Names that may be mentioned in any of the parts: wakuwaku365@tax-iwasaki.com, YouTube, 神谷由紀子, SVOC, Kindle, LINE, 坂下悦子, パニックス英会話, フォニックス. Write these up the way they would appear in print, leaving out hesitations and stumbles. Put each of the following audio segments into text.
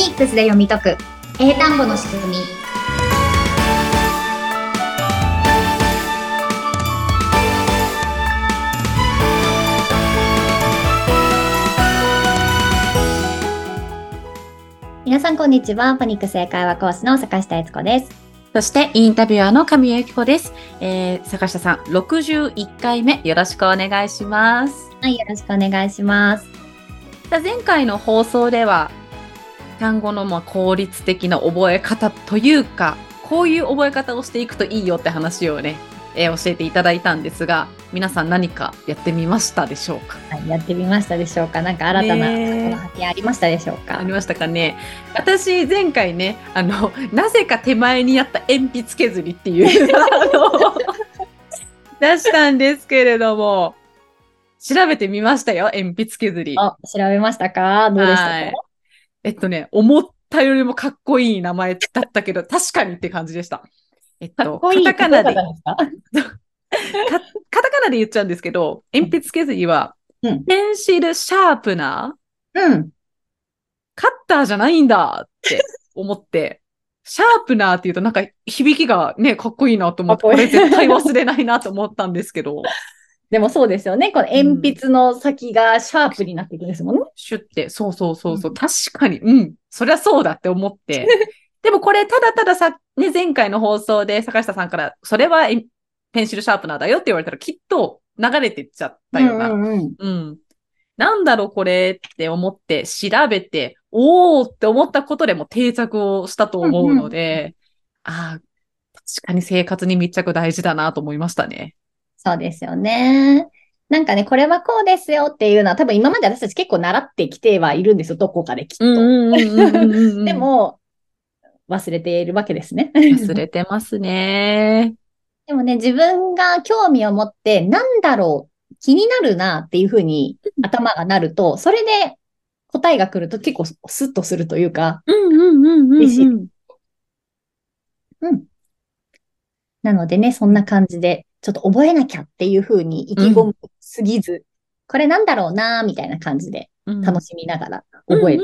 ニックスで読み解く英単語の仕組み。皆さんこんにちは。パニックス英会話講師の坂下悦子です。そしてインタビュアーの神谷由紀子です。坂下さん、61回目よろしくお願いします。はい、よろしくお願いします。前回の放送では単語の効率的な覚え方というか、こういう覚え方をしていくといいよって話をね、教えていただいたんですが、皆さん何かやってみましたでしょうか？はい、やってみましたでしょうか？なんか新たな発見ありましたでしょうか？ありましたかね。私前回ね、なぜか手前にやった鉛筆削りっていう出したんですけれども、調べてみましたよ、鉛筆削り。あ、調べましたか？どうでしたか？はい、思ったよりもかっこいい名前だったけど確かにって感じでした。カタカナで言っちゃうんですけど、鉛筆削りは、うん、ペンシルシャープナー、うん、カッターじゃないんだって思ってシャープナーって言うとなんか響きがねかっこいいなと思って、これ絶対忘れないなと思ったんですけどでもそうですよね、この鉛筆の先がシャープになっていくんですもんね、シュッて。そう、うん、確かに、うん、そりゃそうだって思ってでもこれただただね、前回の放送で坂下さんからそれはペンシルシャープナーだよって言われたらきっと流れてっちゃったような、なんだろうこれって思って調べて、おーって思ったことでも定着をしたと思うので、確かに生活に密着大事だなと思いましたね。そうですよね。なんかね、これはこうですよっていうのは多分今まで私たち結構習ってきてはいるんですよ、どこかできっと。でも忘れているわけですね。忘れてますね。でもね、自分が興味を持って、なんだろう、気になるなっていうふうに頭がなると、それで答えが来ると結構スッとするというか、嬉しい。なのでね、そんな感じで、ちょっと覚えなきゃっていうふうに意気込みすぎず、これなんだろうなみたいな感じで、楽しみながら覚えて、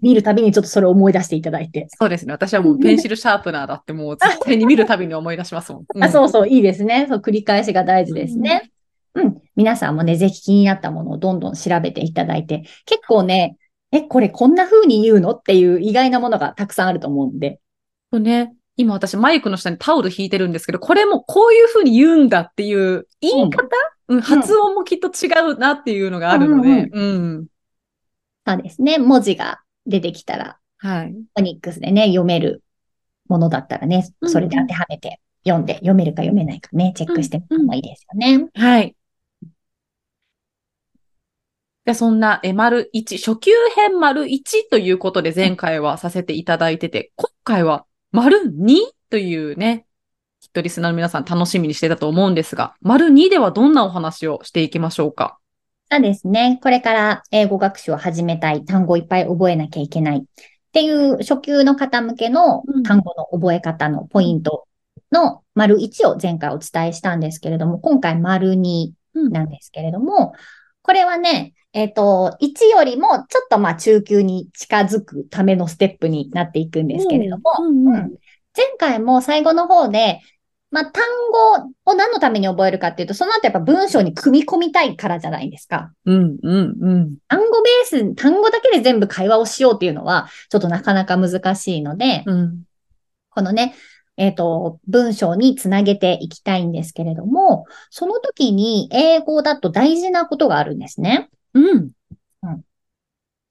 見るたびにちょっとそれを思い出していただいて。そうですね。私はもうペンシルシャープナーだってもう絶対に見るたびに思い出しますもん。そう、いいですね。そう、繰り返しが大事ですね。皆さんもね、ぜひ気になったものをどんどん調べていただいて、結構ね、これこんな風に言うのっていう意外なものがたくさんあると思うんで。そうね。今私マイクの下にタオル引いてるんですけど、これもこういう風に言うんだっていう言い方、発音もきっと違うなっていうのがあるので、そうですね。文字が出てきたら、フォニックスでね、読めるものだったらね、それで当てはめて読んで、読めるか読めないかね、チェックしてみるのもいいですよね。で、そんな、丸1、初級編丸1ということで前回はさせていただいてて、今回は丸2というね、きっとリスナーの皆さん楽しみにしてたと思うんですが、丸2ではどんなお話をしていきましょうか？そうですね。これから英語学習を始めたい、単語いっぱい覚えなきゃいけないっていう初級の方向けの単語の覚え方のポイントの丸1を前回お伝えしたんですけれども、今回丸2なんですけれども、これはね、1よりもちょっと中級に近づくためのステップになっていくんですけれども、前回も最後の方で、単語を何のために覚えるかっていうと、その後やっぱ文章に組み込みたいからじゃないですか。単語ベース、単語だけで全部会話をしようっていうのは、ちょっとなかなか難しいので、このね、文章につなげていきたいんですけれども、その時に英語だと大事なことがあるんですね。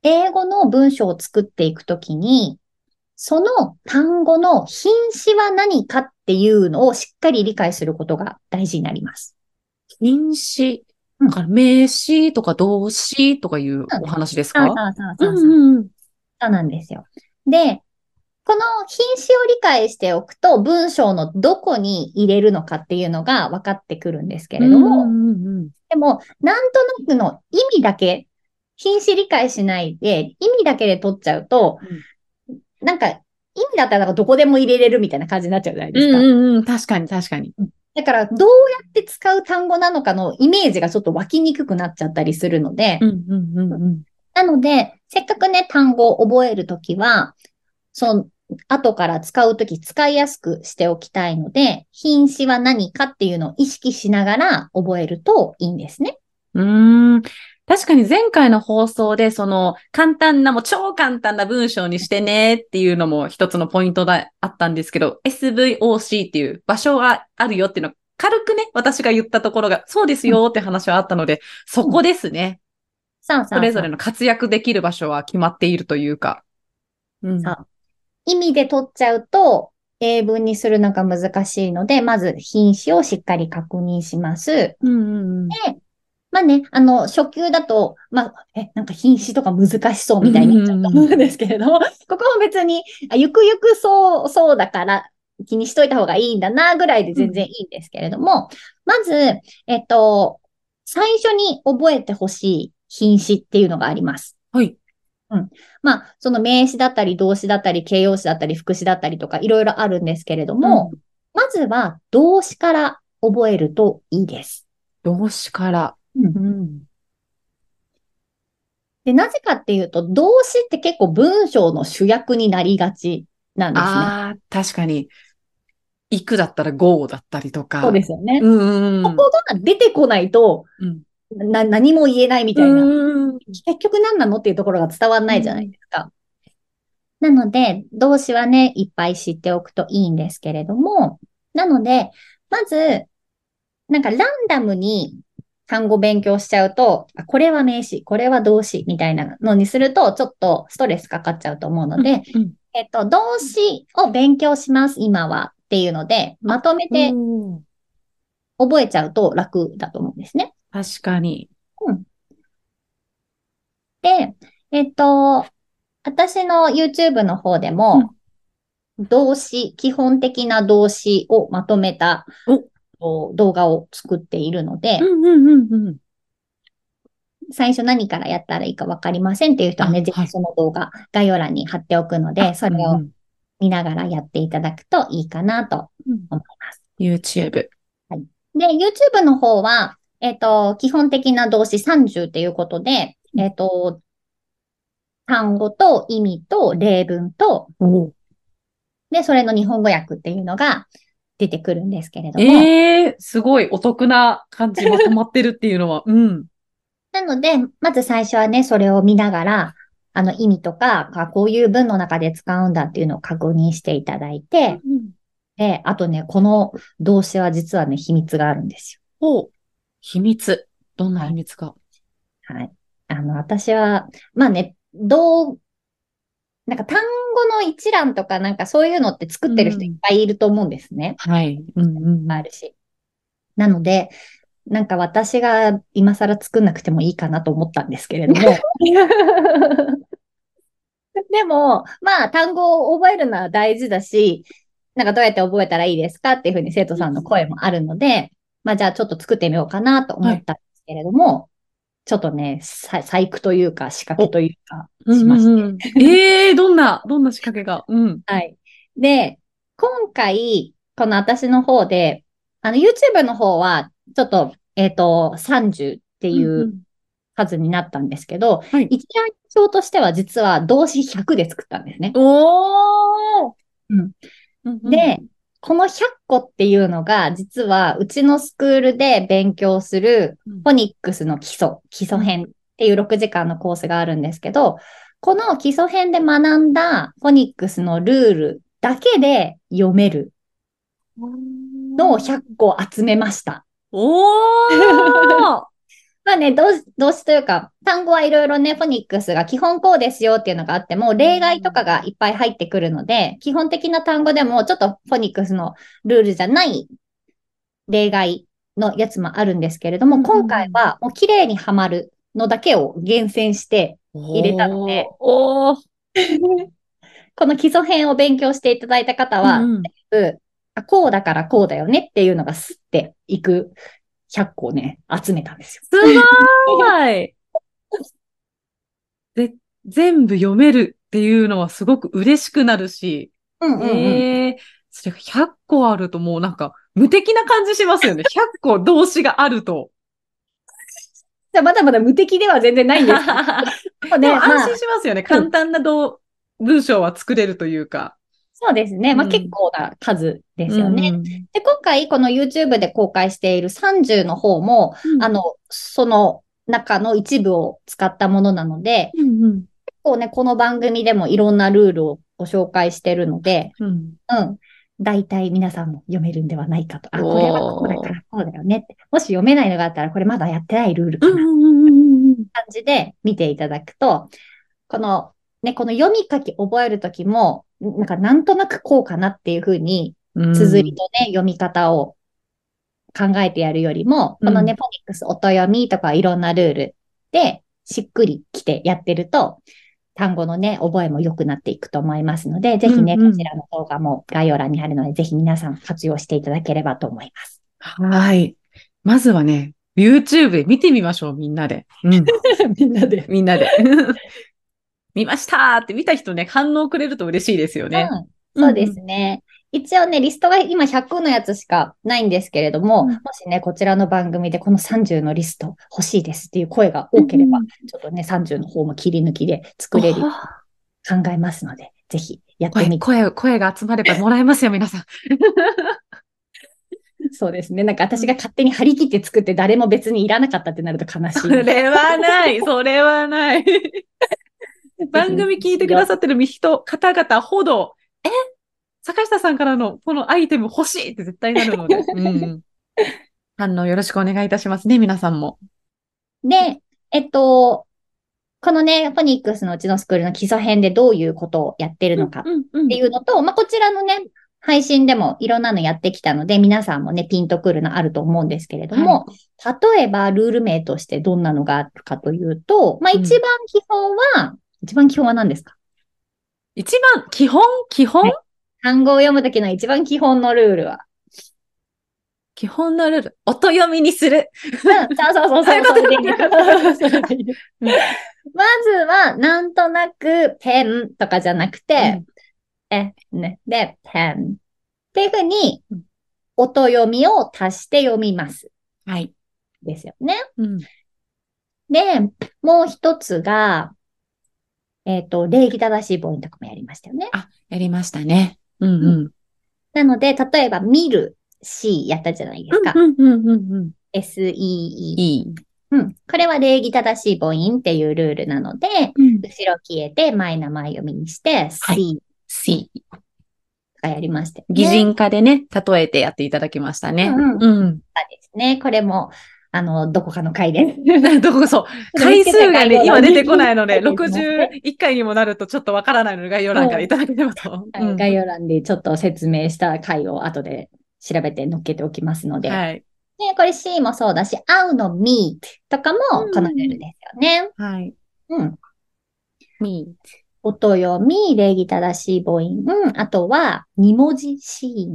英語の文章を作っていくときに、その単語の品詞は何かっていうのをしっかり理解することが大事になります。品詞、名詞とか動詞とかいうお話ですか？そうなんですよ。で、この品詞を理解しておくと文章のどこに入れるのかっていうのが分かってくるんですけれども、でもなんとなくの意味だけ、品詞理解しないで意味だけで取っちゃうと、なんか、意味だったらどこでも入れれるみたいな感じになっちゃうじゃないですか。確かに。だから、どうやって使う単語なのかのイメージがちょっと湧きにくくなっちゃったりするので、なので、せっかくね、単語を覚えるときは、その、後から使うとき使いやすくしておきたいので、品詞は何かっていうのを意識しながら覚えるといいんですね。確かに前回の放送で、その簡単な、もう超簡単な文章にしてねっていうのも一つのポイントであったんですけど、SVOC っていう場所があるよっていうのは軽くね、私が言ったところが、そうですよって話はあったので、そこですね。それぞれの活躍できる場所は決まっているというか。意味で取っちゃうと、英文にするのが難しいので、まず品詞をしっかり確認します。で、まあね、初級だと、まあ、なんか品詞とか難しそうみたいになっちゃうと思うんですけれども、ここも別に、ゆくゆくそうだから気にしといた方がいいんだな、ぐらいで全然いいんですけれども、まず、最初に覚えてほしい品詞っていうのがあります。はい。まあ、その名詞だったり動詞だったり形容詞だったり副詞だったりとかいろいろあるんですけれども、まずは動詞から覚えるといいです。動詞から。で、なぜかっていうと、動詞って結構文章の主役になりがちなんですね。確かに。いくだったら go だったりとか。そうですよね。ここが出てこないと、何も言えないみたいな。結局何なのっていうところが伝わんないじゃないですか。なので、動詞はね、いっぱい知っておくといいんですけれども、なので、まず、なんかランダムに単語勉強しちゃうと、これは名詞、これは動詞みたいなのにすると、ちょっとストレスかかっちゃうと思うので、動詞を勉強します、今はっていうので、まとめて覚えちゃうと楽だと思うんですね。確かに。で、私の YouTube の方でも、動詞、基本的な動詞をまとめた動画を作っているので、最初何からやったらいいか分かりませんっていう人はね、ぜひその動画、概要欄に貼っておくので、それを見ながらやっていただくといいかなと思います。YouTube。で、YouTube の方は、基本的な動詞30っていうことで、単語と意味と例文と、で、それの日本語訳っていうのが出てくるんですけれども。すごいお得な感じまとまってるっていうのは。なので、まず最初はね、それを見ながら、意味とか、こういう文の中で使うんだっていうのを確認していただいて、で、あとね、この動詞は実はね、秘密があるんですよ。秘密。どんな秘密か。私は、まあね、なんか単語の一覧とかなんかそういうのって作ってる人いっぱいいると思うんですね。あるし。なので、なんか私が今更作んなくてもいいかなと思ったんですけれども。でも、まあ単語を覚えるのは大事だし、なんかどうやって覚えたらいいですかっていうふうに生徒さんの声もあるので、まあじゃあちょっと作ってみようかなと思ったんですけれども、ちょっとね、細工というか仕掛けというかしまして。どんな仕掛けが。で、今回、この私の方で、YouTube の方は、ちょっと、30っていう数になったんですけど、一覧表としては実は動詞100で作ったんですね。で、この100個っていうのが、実はうちのスクールで勉強するフォニックスの基礎編っていう6時間のコースがあるんですけど、この基礎編で学んだフォニックスのルールだけで読めるのを100個集めました。まあね、動詞というか、単語はいろいろね、フォニックスが基本こうですよっていうのがあっても、例外とかがいっぱい入ってくるので、基本的な単語でもちょっとフォニックスのルールじゃない例外のやつもあるんですけれども、今回はもう綺麗にはまるのだけを厳選して入れたので、この基礎編を勉強していただいた方は、こうだからこうだよねっていうのがスッていく100個をね、集めたんですよ。すごーい。で、全部読めるっていうのはすごく嬉しくなるし、それが100個あるともうなんか無敵な感じしますよね。100個動詞があると。まだまだ無敵では全然ないんです。でも安心しますよね。簡単な文章は作れるというか。そうですね。まあ、結構な数ですよね。で、今回この YouTube で公開している30の方も、その中の一部を使ったものなので、結構ね、この番組でもいろんなルールをご紹介しているので、大体皆さんも読めるんではないかと。あ、これはこうだからこうだよねって。もし読めないのがあったら、これまだやってないルールかな。感じで見ていただくと、この読み書き覚えるときも、なんとなくこうかなっていうふうに、綴りとね、読み方を考えてやるよりも、このね、ポニックス音読みとかいろんなルールで、しっくりきてやってると、単語のね、覚えも良くなっていくと思いますので、ぜひね、こちらの動画も概要欄にあるので、ぜひ皆さん活用していただければと思います。はい。まずはね、YouTube で見てみましょう、みんなで。みんなで。見ましたーって見た人ね、反応くれると嬉しいですよね。そうですね。一応ね、リストが今100のやつしかないんですけれども、もしね、こちらの番組でこの30のリスト欲しいですっていう声が多ければ、ちょっとね、30の方も切り抜きで作れる考えますので、ぜひやってみて。声が集まればもらえますよ、皆さん。そうですね。私が勝手に張り切って作って誰も別にいらなかったってなると悲しい。それはない。番組聞いてくださってる方々ほど、坂下さんからのこのアイテム欲しいって絶対なるので、反応よろしくお願いいたしますね、皆さんも。で、このね、フォニックスのうちのスクールの基礎編でどういうことをやってるのかっていうのと、こちらのね、配信でもいろんなのやってきたので、皆さんもね、ピンとくるのあると思うんですけれども、例えばルール名としてどんなのがあるかというと、一番基本は何ですか？一番基本、単語を読むときの一番基本のルールは音読みにする。そう。まずは、なんとなくペンとかじゃなくて、で、ペン。っていうふうに、音読みを足して読みます。はい。ですよね。で、もう一つが、礼儀正しい母音とかもやりましたよね。やりましたね。なので、例えば、見る、し、やったじゃないですか。SEE。これは礼儀正しい母音っていうルールなので、後ろ消えて、前の前読みにして、C とかやりましたよね。擬人化でね、例えてやっていただきましたね。これも、どこかの回で。回数がね、今出てこないので、61回にもなるとちょっとわからないので、概要欄からいただければと。概要欄でちょっと説明した回を後で調べて載っけておきますので。これ C もそうだし、合うの meet とかもこのルールですよね。meet。音読み、礼儀正しい母音。あとは、2文字子音。っ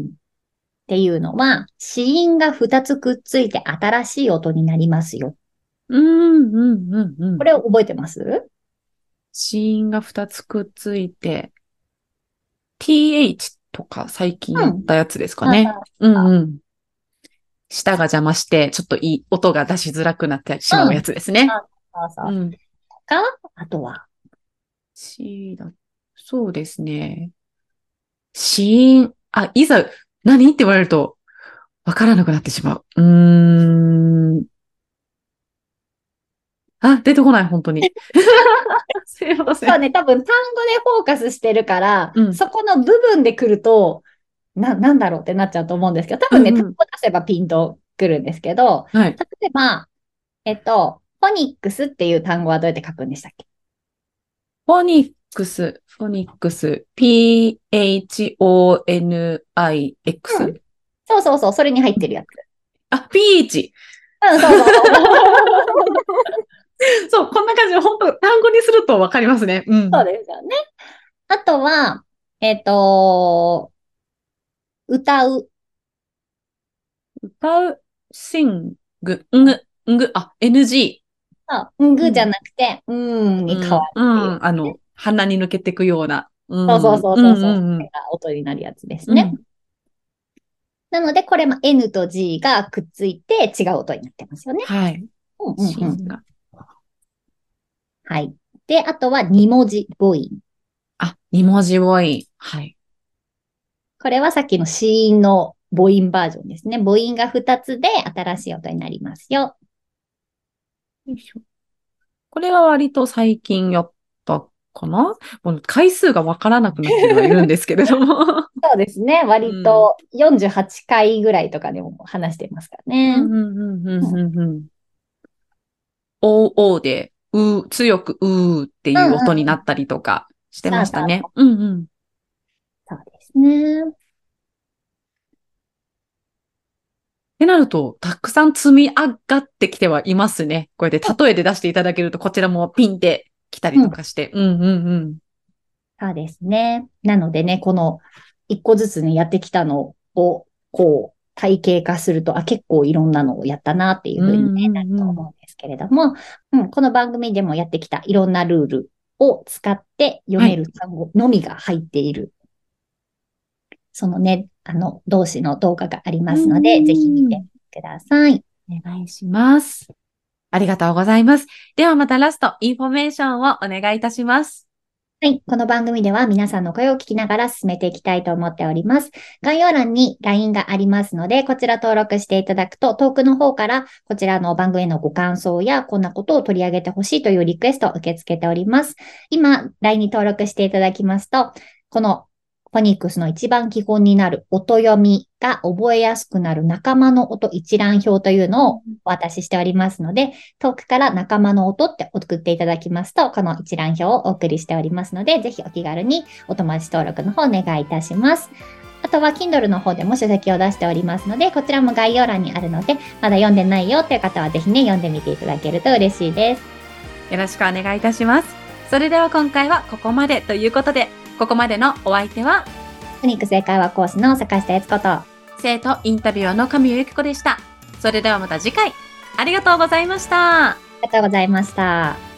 ていうのは、子音が2つくっついて新しい音になりますよ。これを覚えてます？子音が2つくっついて、th とか最近やったやつですかね。舌が邪魔して、ちょっと音が出しづらくなってしまうやつですね。あとは。そうですね。子音、いざ、何って言われると、わからなくなってしまう。出てこない、本当に。すいません。そうね、多分単語でフォーカスしてるから、そこの部分で来ると、なんだろうってなっちゃうと思うんですけど、多分ね、単語出せばピンと来るんですけど、例えば、フォニックスっていう単語はどうやって書くんでしたっけ？フォニックス、PHONIX？ そう、それに入ってるやつ。ピーチ。そう、こんな感じで、本当単語にするとわかりますね。そうですよね。あとは、歌う、sing、NG。ぐじゃなくて、に変わる。鼻に抜けていくような。音になるやつですね。なので、これも N と G がくっついて違う音になってますよね。はい。で、あとは2文字母音。あ、2文字母音。はい。これはさっきの子音の母音バージョンですね。母音が2つで新しい音になりますよ。よいしょ。これは割と最近やったかな？もう回数がわからなくなってはいるんですけれども。そうですね。割と48回ぐらいとかでも話してますからね。おおで、う、強くうっていう音になったりとかしてましたね。うんうん。そうですね。ってなると、たくさん積み上がってきてはいますね。これで例えで出していただけると、こちらもピンってきたりとかして。うん、うん、うんうん。そうですね。なのでね、この一個ずつね、やってきたのを、こう、体系化すると、あ、結構いろんなのをやったなっていうふうに、ね、なると思うんですけれども、うん、この番組でもやってきたいろんなルールを使って読める単語のみが入っている。はい、そのね、同志の動画がありますので、ぜひ見てください。お願いします。ありがとうございます。ではまたラスト、インフォメーションをお願いいたします。はい。この番組では皆さんの声を聞きながら進めていきたいと思っております。概要欄に LINE がありますので、こちら登録していただくと、トークの方からこちらの番組へのご感想や、こんなことを取り上げてほしいというリクエストを受け付けております。今、LINE に登録していただきますと、このフォニックスの一番基本になる音読みが覚えやすくなる仲間の音一覧表というのをお渡ししておりますので、遠くから仲間の音って送っていただきますと、この一覧表をお送りしておりますので、ぜひお気軽にお友達登録の方お願いいたします。あとは Kindle の方でも書籍を出しておりますので、こちらも概要欄にあるので、まだ読んでないよという方はぜひね、読んでみていただけると嬉しいです。よろしくお願いいたします。それでは今回はここまでということで、ここまでのお相手はフォニックス英会話講師の坂下悦子と生徒インタビュアーの神谷由紀子でした。それではまた次回、ありがとうございました。ありがとうございました。